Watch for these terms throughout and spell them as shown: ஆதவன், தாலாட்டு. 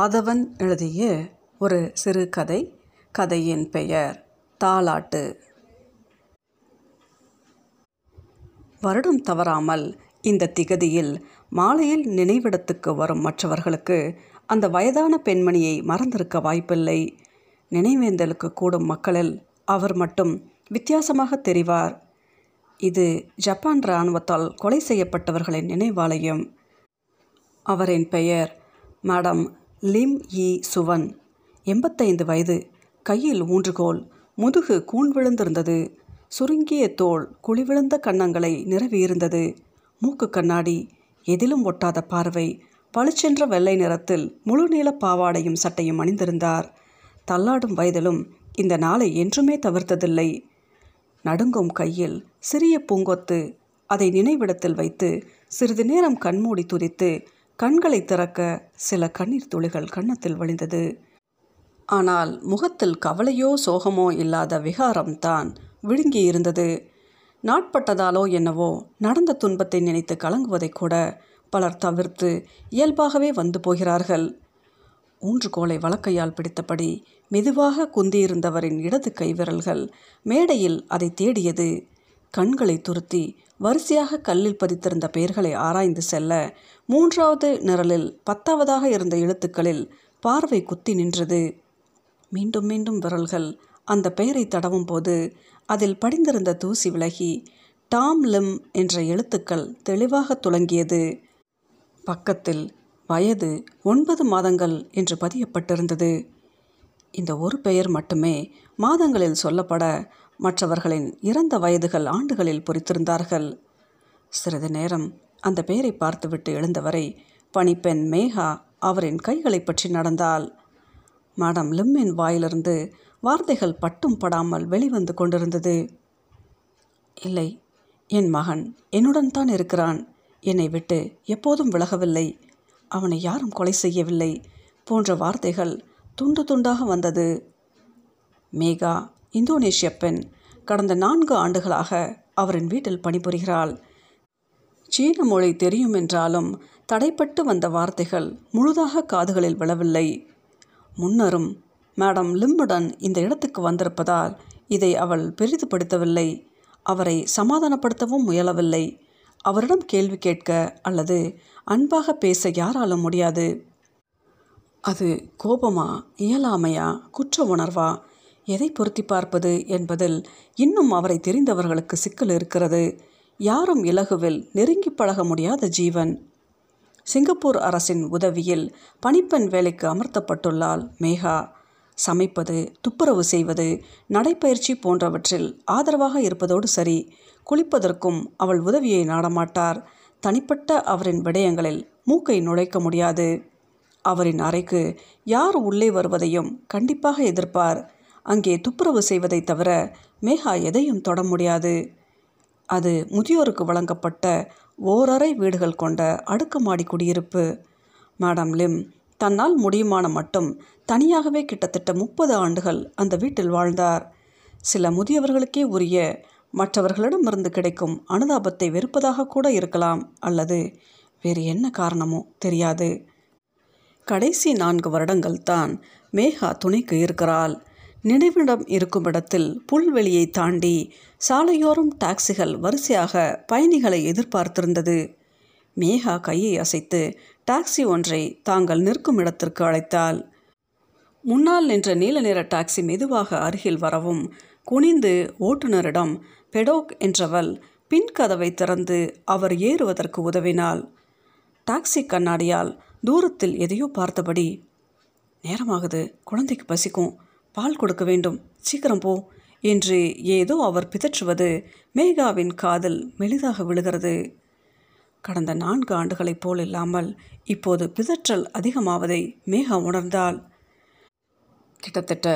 ஆதவன் எழுதிய ஒரு சிறு கதை. கதையின் பெயர் தாலாட்டு. வருடம் தவறாமல் இந்த திகதியில் மாலையில் நினைவிடத்துக்கு வரும் மற்றவர்களுக்கு அந்த வயதான பெண்மணியை மறந்திருக்க வாய்ப்பில்லை. நினைவேந்தலுக்கு கூடும் மக்களில் அவர் மட்டும் வித்தியாசமாக தெரிவார். இது ஜப்பான் இராணுவத்தால் கொலை செய்யப்பட்டவர்களின் நினைவாலயம். அவரின் பெயர் மேடம் லிம் இ சுவன். 85 வயது, கையில் ஊன்றுகோல், முதுகு கூண் விழுந்திருந்தது, சுருங்கிய தோல் குழிவிழுந்த கன்னங்களை நிரவியிருந்தது, மூக்கு கண்ணாடி, எதிலும் ஒட்டாத பார்வை, பளிச்சென்ற வெள்ளை நிறத்தில் முழு நீள பாவாடையும் சட்டையும் அணிந்திருந்தார். தள்ளாடும் வயதிலும் இந்த நாளை என்றுமே தவிர்த்ததில்லை. நடுங்கும் கையில் சிறிய பூங்கொத்து. அதை நினைவிடத்தில் வைத்து சிறிது நேரம் கண்மூடி துதித்து கண்களை திறக்க சில கண்ணீர் துளிகள் கன்னத்தில் விழுந்தது. ஆனால் முகத்தில் கவலையோ சோகமோ இல்லாத விகாரம்தான் விழுங்கி இருந்தது. நாட்பட்டதாலோ என்னவோ நடந்த துன்பத்தை நினைத்து கலங்குவதை கூட பலர் தவிர்த்து இயல்பாகவே வந்து போகிறார்கள். ஊன்றுகோலை வலக்கையால் பிடித்தபடி மெதுவாக குந்தியிருந்தவரின் இடது கைவிரல்கள் மேடையில் அதை தேடியது. கண்களை துருத்தி வரிசையாக கல்லில் பதித்திருந்த பெயர்களை ஆராய்ந்து செல்ல 3வது நிரலில் 10வதாக இருந்த எழுத்துக்களில் பார்வை குத்தி நின்றது. மீண்டும் மீண்டும் விரல்கள் அந்த பெயரை தடவும் போது அதில் படிந்திருந்த தூசி விலகி டாம் லிம் என்ற எழுத்துக்கள் தெளிவாக துளங்கியது. பக்கத்தில் வயது 9 மாதங்கள் என்று பதியப்பட்டிருந்தது. இந்த ஒரு பெயர் மட்டுமே மாதங்களில் சொல்லப்பட மற்றவர்களின் இறந்த வயதுகள் ஆண்டுகளில் பொறித்திருந்தார்கள். சிறிது நேரம் அந்த பெயரை பார்த்துவிட்டு எழுந்தவரை பணிப்பெண் மேகா அவரின் கைகளை பற்றி நடந்தாள். மேடம் லிம்மின் வாயிலிருந்து வார்த்தைகள் பட்டும் படாமல் வெளிவந்து கொண்டிருந்தது. இல்லை, என் மகன் என்னுடன் தான் இருக்கிறான், என்னை விட்டு எப்போதும் விலகவில்லை, அவனை யாரும் கொலை செய்யவில்லை போன்ற வார்த்தைகள் துண்டு துண்டாக வந்தது. மேகா இந்தோனேஷிய பெண், கடந்த 4 ஆண்டுகளாக அவரின் வீட்டில் பணிபுரிகிறாள். சீன மொழி தெரியும் என்றாலும் தடைப்பட்டு வந்த வார்த்தைகள் முழுதாக காதுகளில் விழவில்லை. முன்னரும் மேடம் லிம்முடன் இந்த இடத்துக்கு வந்திருப்பதால் இதை அவள் பெரிதுபடுத்தவில்லை, அவரை சமாதானப்படுத்தவும் முயலவில்லை. அவரிடம் கேள்வி கேட்க அல்லது அன்பாக பேச யாராலும் முடியாது. அது கோபமா, இயலாமையா, குற்ற உணர்வா, எதை பொருத்தி பார்ப்பது என்பதில் இன்னும் அவரை தெரிந்தவர்களுக்கு சிக்கல் இருக்கிறது. யாரும் இலகுவில் நெருங்கி பழக முடியாத ஜீவன். சிங்கப்பூர் அரசின் உதவியில் பணிப்பெண் வேலைக்கு அமர்த்தப்பட்டுள்ளாள் மேகா. சமைப்பது, துப்புரவு செய்வது, நடைப்பயிற்சி போன்றவற்றில் ஆதரவாக இருப்பதோடு சரி, குளிப்பதற்கும் அவள் உதவியை நாடமாட்டார். தனிப்பட்ட அவரின் விடயங்களில் மூக்கை நுழைக்க முடியாது. அவரின் அறைக்கு யார் உள்ளே வருவதையும் கண்டிப்பாக எதிர்ப்பார். அங்கே துப்புரவு செய்வதை தவிர மேகா எதையும் தொட முடியாது. அது முதியோருக்கு வழங்கப்பட்ட ஓரறை வீடுகள் கொண்ட அடுக்குமாடி குடியிருப்பு. மேடம் லிம் தன்னால் முடியுமான மட்டும் தனியாகவே கிட்டத்தட்ட 30 ஆண்டுகள் அந்த வீட்டில் வாழ்ந்தார். சில முதியவர்களுக்கே உரிய மற்றவர்களிடமிருந்து கிடைக்கும் அனுதாபத்தை வெறுப்பதாக கூட இருக்கலாம், அல்லது வேறு என்ன காரணமோ தெரியாது. கடைசி 4 வருடங்கள் தான் மேகா துணைக்கு இருக்கிறாள். நினைவிடம் இருக்கும் இடத்தில் புல்வெளியை தாண்டி சாலையோரம் டாக்ஸிகள் வரிசையாக பயணிகளை எதிர்பார்த்திருந்தது. மேகா கையை அசைத்து டாக்ஸி ஒன்றை தாங்கள் நிற்கும் இடத்திற்கு அழைத்தாள். முன்னால் நின்ற நீல நிற டாக்ஸி மெதுவாக அருகில் வரவும் குனிந்து ஓட்டுநரிடம் பெடோக் என்றவள் பின் கதவை திறந்து அவர் ஏறுவதற்கு உதவினாள். டாக்ஸி கண்ணாடியால் தூரத்தில் எதையோ பார்த்தபடி, "நேரமாகுது, குழந்தைக்கு பசிக்கும், பால் கொடுக்க வேண்டும், சீக்கிரம் போ" என்று ஏதோ அவர் பிதற்றுவது மேகாவின் காதில் மெலிதாக விழுகிறது. கடந்த 4 ஆண்டுகளைப் போல் இல்லாமல் இப்போது பிதற்றல் அதிகமாவதை மேகா உணர்ந்தாள். கிட்டத்தட்ட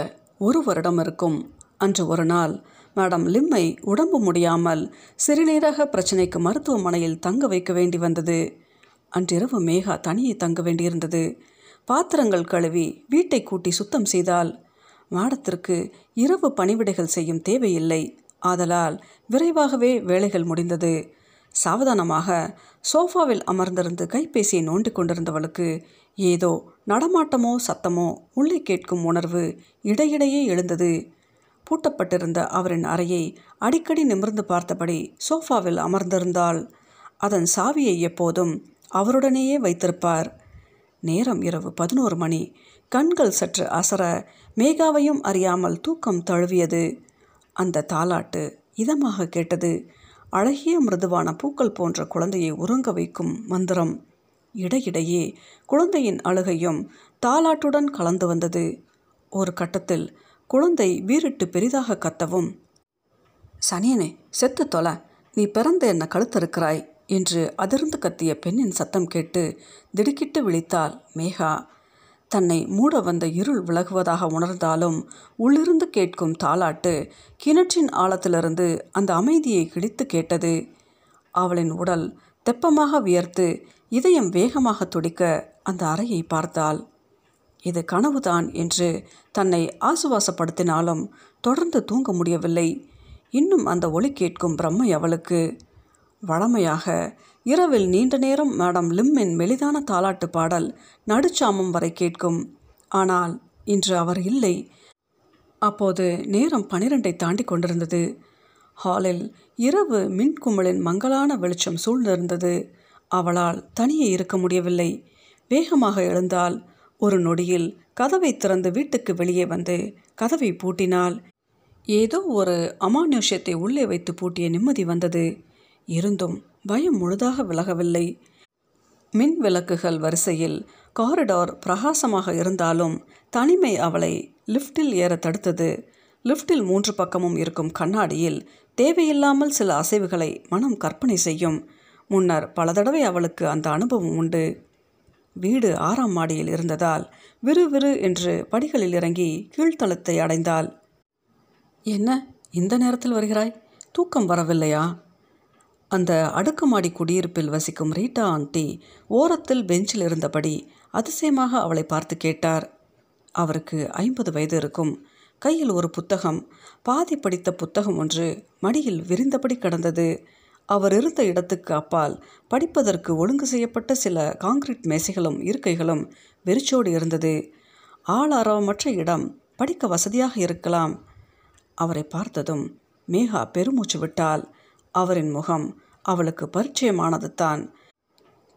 1 வருடம் இருக்கும். அன்று ஒரு நாள் மேடம் லிம்மை உடம்பு முடியாமல் சிறுநீரக பிரச்சினைக்கு மருத்துவமனையில் தங்க வைக்க வேண்டி வந்தது. அன்றிரவு மேகா தனியே தங்க வேண்டியிருந்தது. பாத்திரங்கள் கழுவி வீட்டை கூட்டி சுத்தம் செய்தால் மாடத்திற்கு இரவு பணிவிடைகள் செய்யும் தேவையில்லை, ஆதலால் விரைவாகவே வேலைகள் முடிந்தது. சாவதானமாக சோஃபாவில் அமர்ந்திருந்து கைபேசியை நோண்டி கொண்டிருந்தவளுக்கு ஏதோ நடமாட்டமோ சத்தமோ உள்ளே கேட்கும் உணர்வு இடையிடையே எழுந்தது. பூட்டப்பட்டிருந்த அவரின் அறையை அடிக்கடி நிமிர்ந்து பார்த்தபடி சோஃபாவில் அமர்ந்திருந்தாள். அதன் சாவியை எப்போதும் அவருடனேயே வைத்திருப்பார். நேரம் இரவு 11 மணி. கண்கள் சற்று அசர மேகாவையும் அறியாமல் தூக்கம் தழுவியது. அந்த தாலாட்டு இதமாக கேட்டது. அழகிய மிருதுவான பூக்கள் போன்ற குழந்தையை உறங்க வைக்கும் மந்திரம். இடையிடையே குழந்தையின் அழுகையும் தாலாட்டுடன் கலந்து வந்தது. ஒரு கட்டத்தில் குழந்தை வீரிட்டு பெரிதாக கத்தவும், "சனியனே செத்து தொலை, நீ பிறந்த என்ன கழுத்திருக்கிறாய்" என்று அதிர்ந்து கத்திய பெண்ணின் சத்தம் கேட்டு திடுக்கிட்டு விழித்தாள் மேகா. தன்னை மூட வந்த இருள் விலகுவதாக உணர்ந்தாலும் உள்ளிருந்து கேட்கும் தாலாட்டு கிணற்றின் ஆழத்திலிருந்து அந்த அமைதியை கிழித்து கேட்டது. அவளின் உடல் தெப்பமாக வியர்த்து இதயம் வேகமாக துடிக்க அந்த அறையை பார்த்தாள். இது கனவுதான் என்று தன்னை ஆசுவாசப்படுத்தினாலும் தொடர்ந்து தூங்க முடியவில்லை. இன்னும் அந்த ஒளி கேட்கும் பிரம்மை அவளுக்கு. வழமையாக இரவில் நீண்ட நேரம் மேடம் லிம்மின் மெலிதான தாலாட்டு பாடல் நடுச்சாமம் வரை கேட்கும். ஆனால் இன்று அவர் இல்லை. அப்போது நேரம் 12 தாண்டி கொண்டிருந்தது. ஹாலில் இரவு மின்குமிழின் மங்கலான வெளிச்சம் சூழ்ந்திருந்தது. அவளால் தனியே இருக்க முடியவில்லை. வேகமாக எழுந்தாள். ஒரு நொடியில் கதவை திறந்து வீட்டுக்கு வெளியே வந்து கதவை பூட்டினாள். ஏதோ ஒரு அமானுஷ்யத்தை உள்ளே வைத்து பூட்டிய நிம்மதி வந்தது. இருந்தும் பயம் முழுதாக விலகவில்லை. மின் விளக்குகள் வரிசையில் காரிடார் பிரகாசமாக இருந்தாலும் தனிமை அவளை லிஃப்டில் ஏற தடுத்தது. லிஃப்டில் 3 பக்கமும் இருக்கும் கண்ணாடியில் தேவையில்லாமல் சில அசைவுகளை மனம் கற்பனை செய்யும். முன்னர் பல தடவை அவளுக்கு அந்த அனுபவம் உண்டு. வீடு 6ஆம் மாடியில் இருந்ததால் விறுவிறு என்று படிகளில் இறங்கி கீழ்த்தளத்தை அடைந்தாள். "என்ன இந்த நேரத்தில் வருகிறாய்? தூக்கம் வரவில்லையா?" அந்த அடுக்குமாடி குடியிருப்பில் வசிக்கும் ரீட்டா ஆண்டி ஓரத்தில் பெஞ்சில் இருந்தபடி அதிசயமாக அவளை பார்த்து கேட்டார். அவருக்கு 50 வயது இருக்கும். கையில் ஒரு புத்தகம், பாதி படித்த புத்தகம் ஒன்று மடியில் விரிந்தபடி கிடந்தது. அவர் இருந்த இடத்துக்கு அப்பால் படிப்பதற்கு ஒழுங்கு செய்யப்பட்ட சில காங்கிரீட் மேசைகளும் இருக்கைகளும் வெறிச்சோடு இருந்தது. ஆளாரவமற்ற இடம், படிக்க வசதியாக இருக்கலாம். அவரை பார்த்ததும் மேகா பெருமூச்சு விட்டாள். அவரின் முகம் அவளுக்கு பரிச்சயமானது தான்.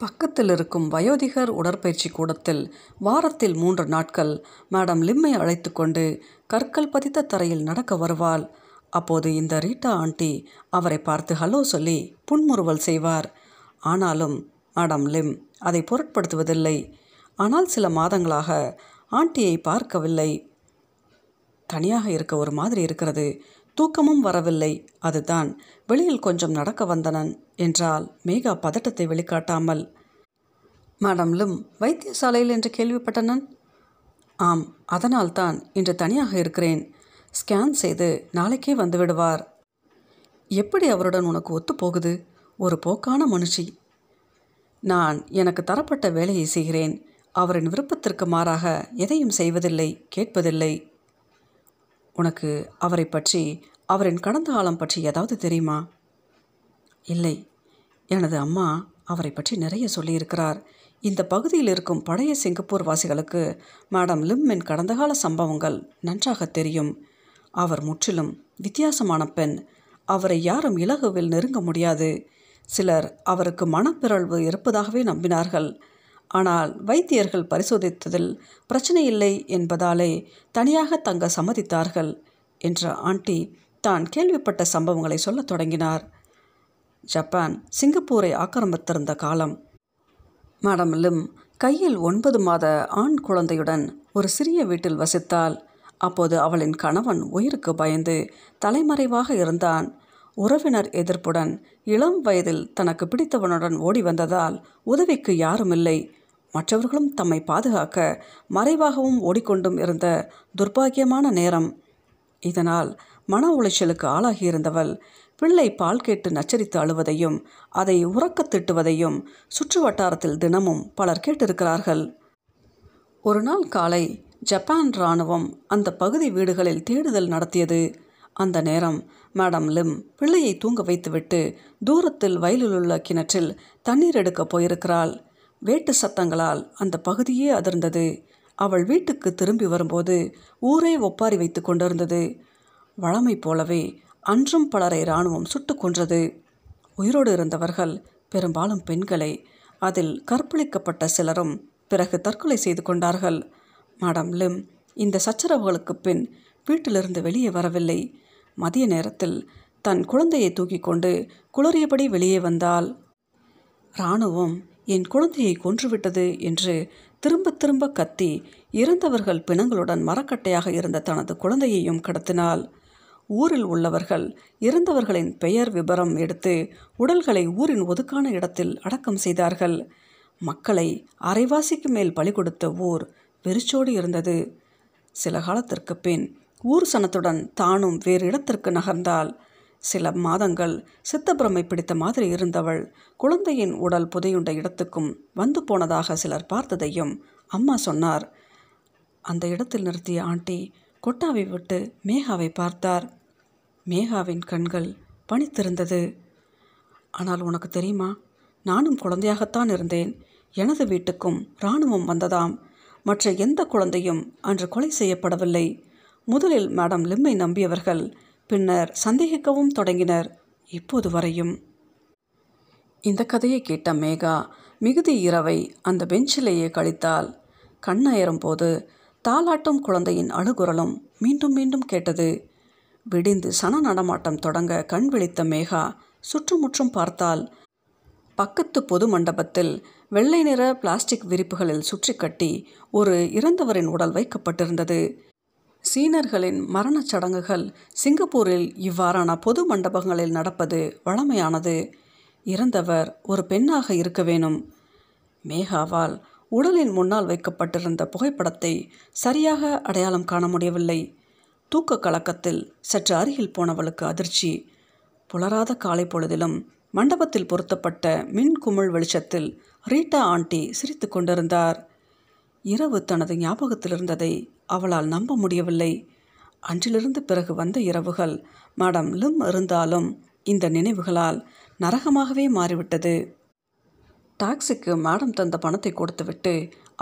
பக்கத்தில் இருக்கும் வயோதிகர் உடற்பயிற்சி கூடத்தில் வாரத்தில் 3 நாட்கள் மேடம் லிம்மை அழைத்து கொண்டு கற்கள் பதித்த தரையில் நடக்க வருவாள். அப்போது இந்த ரீட்டா ஆண்டி அவரை பார்த்து ஹலோ சொல்லி புன்முறுவல் செய்வார். ஆனாலும் மேடம் லிம் அதை பொருட்படுத்துவதில்லை. ஆனால் சில மாதங்களாக ஆண்டியை பார்க்கவில்லை. "தனியாக இருக்க ஒரு மாதிரி இருக்கிறது, தூக்கமும் வரவில்லை, அதுதான் வெளியில் கொஞ்சம் நடக்க வந்தனன்" என்றால் மேகா பதட்டத்தை வெளிக்காட்டாமல். "மேடம் லிம் வைத்தியசாலையில் என்று கேள்விப்பட்டனன்." "ஆம், அதனால்தான் இன்று தனியாக இருக்கிறேன். ஸ்கேன் செய்து நாளைக்கே வந்து விடுவார்." "எப்படி அவருடன் உனக்கு ஒத்து போகுது? ஒரு போக்கான மனுஷி." "நான் எனக்கு தரப்பட்ட வேலையை செய்கிறேன். அவரின் விருப்பத்திற்கு மாறாக எதையும் செய்வதில்லை, கேட்பதில்லை." "உனக்கு அவரை பற்றி, அவரின் கடந்த காலம் பற்றி ஏதாவது தெரியுமா?" "இல்லை, எனது அம்மா அவரை பற்றி நிறைய சொல்லியிருக்கிறார். இந்த பகுதியில் இருக்கும் பழைய சிங்கப்பூர் வாசிகளுக்கு மேடம் லிம்மின் கடந்தகால சம்பவங்கள் நன்றாக தெரியும். அவர் முற்றிலும் வித்தியாசமான பெண். அவரை யாரும் இலகுவில் நெருங்க முடியாது. சிலர் அவருக்கு மனப்பிறழ்வு இருப்பதாகவே நம்பினார்கள். ஆனால் வைத்தியர்கள் பரிசோதித்ததில் பிரச்சனை இல்லை என்பதாலே தனியாக தங்க சம்மதித்தார்கள்" என்ற ஆண்டி தான் கேள்விப்பட்ட சம்பவங்களை சொல்லத் தொடங்கினார். ஜப்பான் சிங்கப்பூரை ஆக்கிரமித்திருந்த காலம். மேடம் லிம் கையில் 9 மாத ஆண் குழந்தையுடன் ஒரு சிறிய வீட்டில் வசித்தாள். அப்போது அவளின் கணவன் உயிருக்கு பயந்து தலைமறைவாக இருந்தான். உறவினர் எதிர்ப்புடன் இளம் வயதில் தனக்கு பிடித்தவனுடன் ஓடி வந்ததால் உதவிக்கு யாருமில்லை. மற்றவர்களும் தம்மை பாதுகாக்க மறைவாகவும் ஓடிக்கொண்டும் இருந்த துர்பாகியமான நேரம். இதனால் மன உளைச்சலுக்கு ஆளாகியிருந்தவள் பிள்ளை பால் கேட்டு நச்சரித்து அழுவதையும் அதை உறக்க திட்டுவதையும் சுற்று வட்டாரத்தில் தினமும் பலர் கேட்டிருக்கிறார்கள். ஒரு நாள் காலை ஜப்பான் இராணுவம் அந்த பகுதி வீடுகளில் தேடுதல் நடத்தியது. அந்த நேரம் மேடம் லிம் பிள்ளையை தூங்க வைத்துவிட்டு தூரத்தில் வயலிலுள்ள கிணற்றில் தண்ணீர் எடுக்க போயிருக்கிறாள். வேட்டு சத்தங்களால் அந்த பகுதியே அதிர்ந்தது. அவள் வீட்டுக்கு திரும்பி வரும்போது ஊரை ஒப்பாரி வைத்து கொண்டிருந்தது. வழமை போலவே அன்றும் பலரை இராணுவம் சுட்டு கொன்றது. உயிரோடு இருந்தவர்கள் பெரும்பாலும் பெண்களை, அதில் கற்பழிக்கப்பட்ட சிலரும் பிறகு தற்கொலை செய்து கொண்டார்கள். மேடம் லிம் இந்த சச்சரவுகளுக்கு பின் வீட்டிலிருந்து வெளியே வரவில்லை. மதிய நேரத்தில் தன் குழந்தையை தூக்கி கொண்டு குளறியபடி வெளியே வந்தாள். இராணுவம் என் குழந்தையை கொன்றுவிட்டது என்று திரும்ப திரும்ப கத்தி இறந்தவர்கள் பிணங்களுடன் மரக்கட்டையாக இருந்த தனது குழந்தையையும் கடத்தினாள். ஊரில் உள்ளவர்கள் இறந்தவர்களின் பெயர் விபரம் எடுத்து உடல்களை ஊரின் ஒதுக்கான இடத்தில் அடக்கம் செய்தார்கள். மக்களை அரைவாசிக்கு மேல் பலி கொடுத்த ஊர் வெறிச்சோடு இருந்தது. சில காலத்திற்கு பின் ஊர் சனத்துடன் தானும் வேறு இடத்திற்கு நகர்ந்தாள். சில மாதங்கள் சித்தப்பிரமை பிடித்த மாதிரி இருந்தவள் குழந்தையின் உடல் புதையுண்ட இடத்துக்கும் வந்து போனதாக சிலர் பார்த்ததையும் அம்மா சொன்னார். அந்த இடத்தில் நிறுத்திய ஆண்டி கொட்டாவை விட்டு மேகாவை பார்த்தார். மேகாவின் கண்கள் பனித்திருந்தது. ஆனால் உனக்கு தெரியுமா, நானும் குழந்தையாகத்தான் இருந்தேன். எனது வீட்டுக்கும் இராணுவம் வந்ததாம். மற்ற எந்த குழந்தையும் அன்று கொலை செய்யப்படவில்லை. முதலில் மேடம் லிம்மை நம்பியவர்கள் பின்னர் சந்தேகிக்கவும் தொடங்கினர். இப்போது வரையும். இந்த கதையை கேட்ட மேகா மிகுதி இரவை அந்த பெஞ்சிலேயே கழித்தாள். கண்ணயரும் போது தாலாட்டும் குழந்தையின் அழுகுரலும் மீண்டும் மீண்டும் கேட்டது. விடிந்து சன நடமாட்டம் தொடங்க கண் விழித்த மேகா சுற்றுமுற்றும் பார்த்தாள். பக்கத்து பொது மண்டபத்தில் வெள்ளை நிற பிளாஸ்டிக் விரிப்புகளில் சுற்றி கட்டி ஒரு இறந்தவரின் உடல் வைக்கப்பட்டிருந்தது. சீனர்களின் மரணச் சடங்குகள் சிங்கப்பூரில் இவ்வாறான பொது மண்டபங்களில் நடப்பது வழமையானது. இறந்தவர் ஒரு பெண்ணாக இருக்க வேணும். மேகாவால் உடலின் முன்னால் வைக்கப்பட்டிருந்த புகைப்படத்தை சரியாக அடையாளம் காண முடியவில்லை. தூக்க கலக்கத்தில் சற்று அருகில் போனவளுக்கு அதிர்ச்சி. புலராத காலை பொழுதிலும் மண்டபத்தில் பொருத்தப்பட்ட மின்குமிழ் வெளிச்சத்தில் ரீட்டா ஆண்டி சிரித்து கொண்டிருந்தார். இரவு தனது ஞாபகத்தில் இருந்ததை அவளால் நம்ப முடியவில்லை. அன்றிலிருந்து பிறகு வந்த இரவுகள் மேடம் லிம் இருந்தாலும் இந்த நினைவுகளால் நரகமாகவே மாறிவிட்டது. டாக்ஸிக்கு மேடம் தந்த பணத்தை கொடுத்துவிட்டு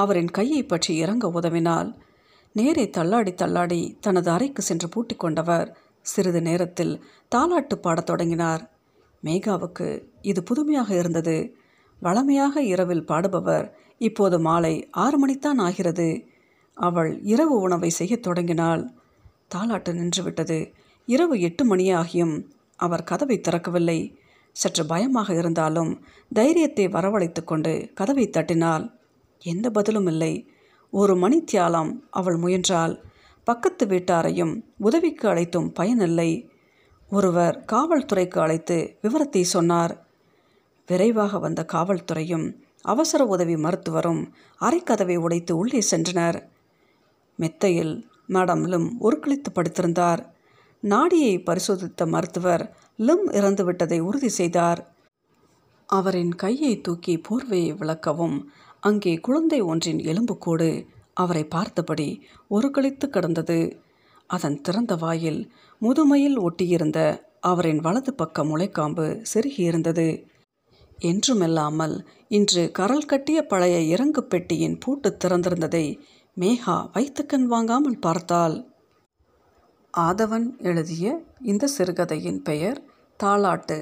அவரின் கையை பற்றி இறங்க உதவினாள். நேரை தள்ளாடி தள்ளாடி தனது அறைக்கு சென்று பூட்டி கொண்டவர் சிறிது நேரத்தில் தாலாட்டு பாடத் தொடங்கினார். மேகாவுக்கு இது புதுமையாக இருந்தது. வழமையாக இரவில் பாடுபவர் இப்போது மாலை 6 மணித்தான் ஆகிறது. அவள் இரவு உணவை செய்யத் தொடங்கினாள். தாலாட்டு நின்றுவிட்டது. இரவு 8 மணியாகியும் அவர் கதவை திறக்கவில்லை. சற்று பயமாக இருந்தாலும் தைரியத்தை வரவழைத்து கொண்டு கதவை தட்டினாள். எந்த பதிலும் இல்லை. 1 மணித்தியாலம் அவள் முயன்றாள். பக்கத்து வீட்டாரையும் உதவிக்கு அழைத்தும் பயனில்லை. ஒருவர் காவல்துறைக்கு அழைத்து விவரத்தை சொன்னார். விரைவாக வந்த காவல்துறையும் அவசர உதவி மருத்துவரும் அரைக்கதவை உடைத்து உள்ளே சென்றனர். மெத்தையில் மேடம் லிம் ஒருக்களித்து படுத்திருந்தார். நாடியை பரிசோதித்த மருத்துவர் லிம் இறந்துவிட்டதை உறுதி செய்தார். அவரின் கையை தூக்கி போர்வையை விளக்கவும் அங்கே குழந்தை ஒன்றின் எலும்புக்கூடு அவரை பார்த்தபடி ஒருக்களித்து கிடந்தது. அதன் திறந்த வாயில் முதுமையில் ஒட்டியிருந்த அவரின் வலது பக்க முளைக்காம்பு செருகியிருந்தது. என்றுமில்லாமல் இன்று கரல் கட்டிய பழைய இறங்கு பெட்டியின் பூட்டு திறந்திருந்ததை மேகா வைத்துக்கண் வாங்காமல் பார்த்தாள். ஆதவன் எழுதிய இந்த சிறுகதையின் பெயர் தாலாட்டு.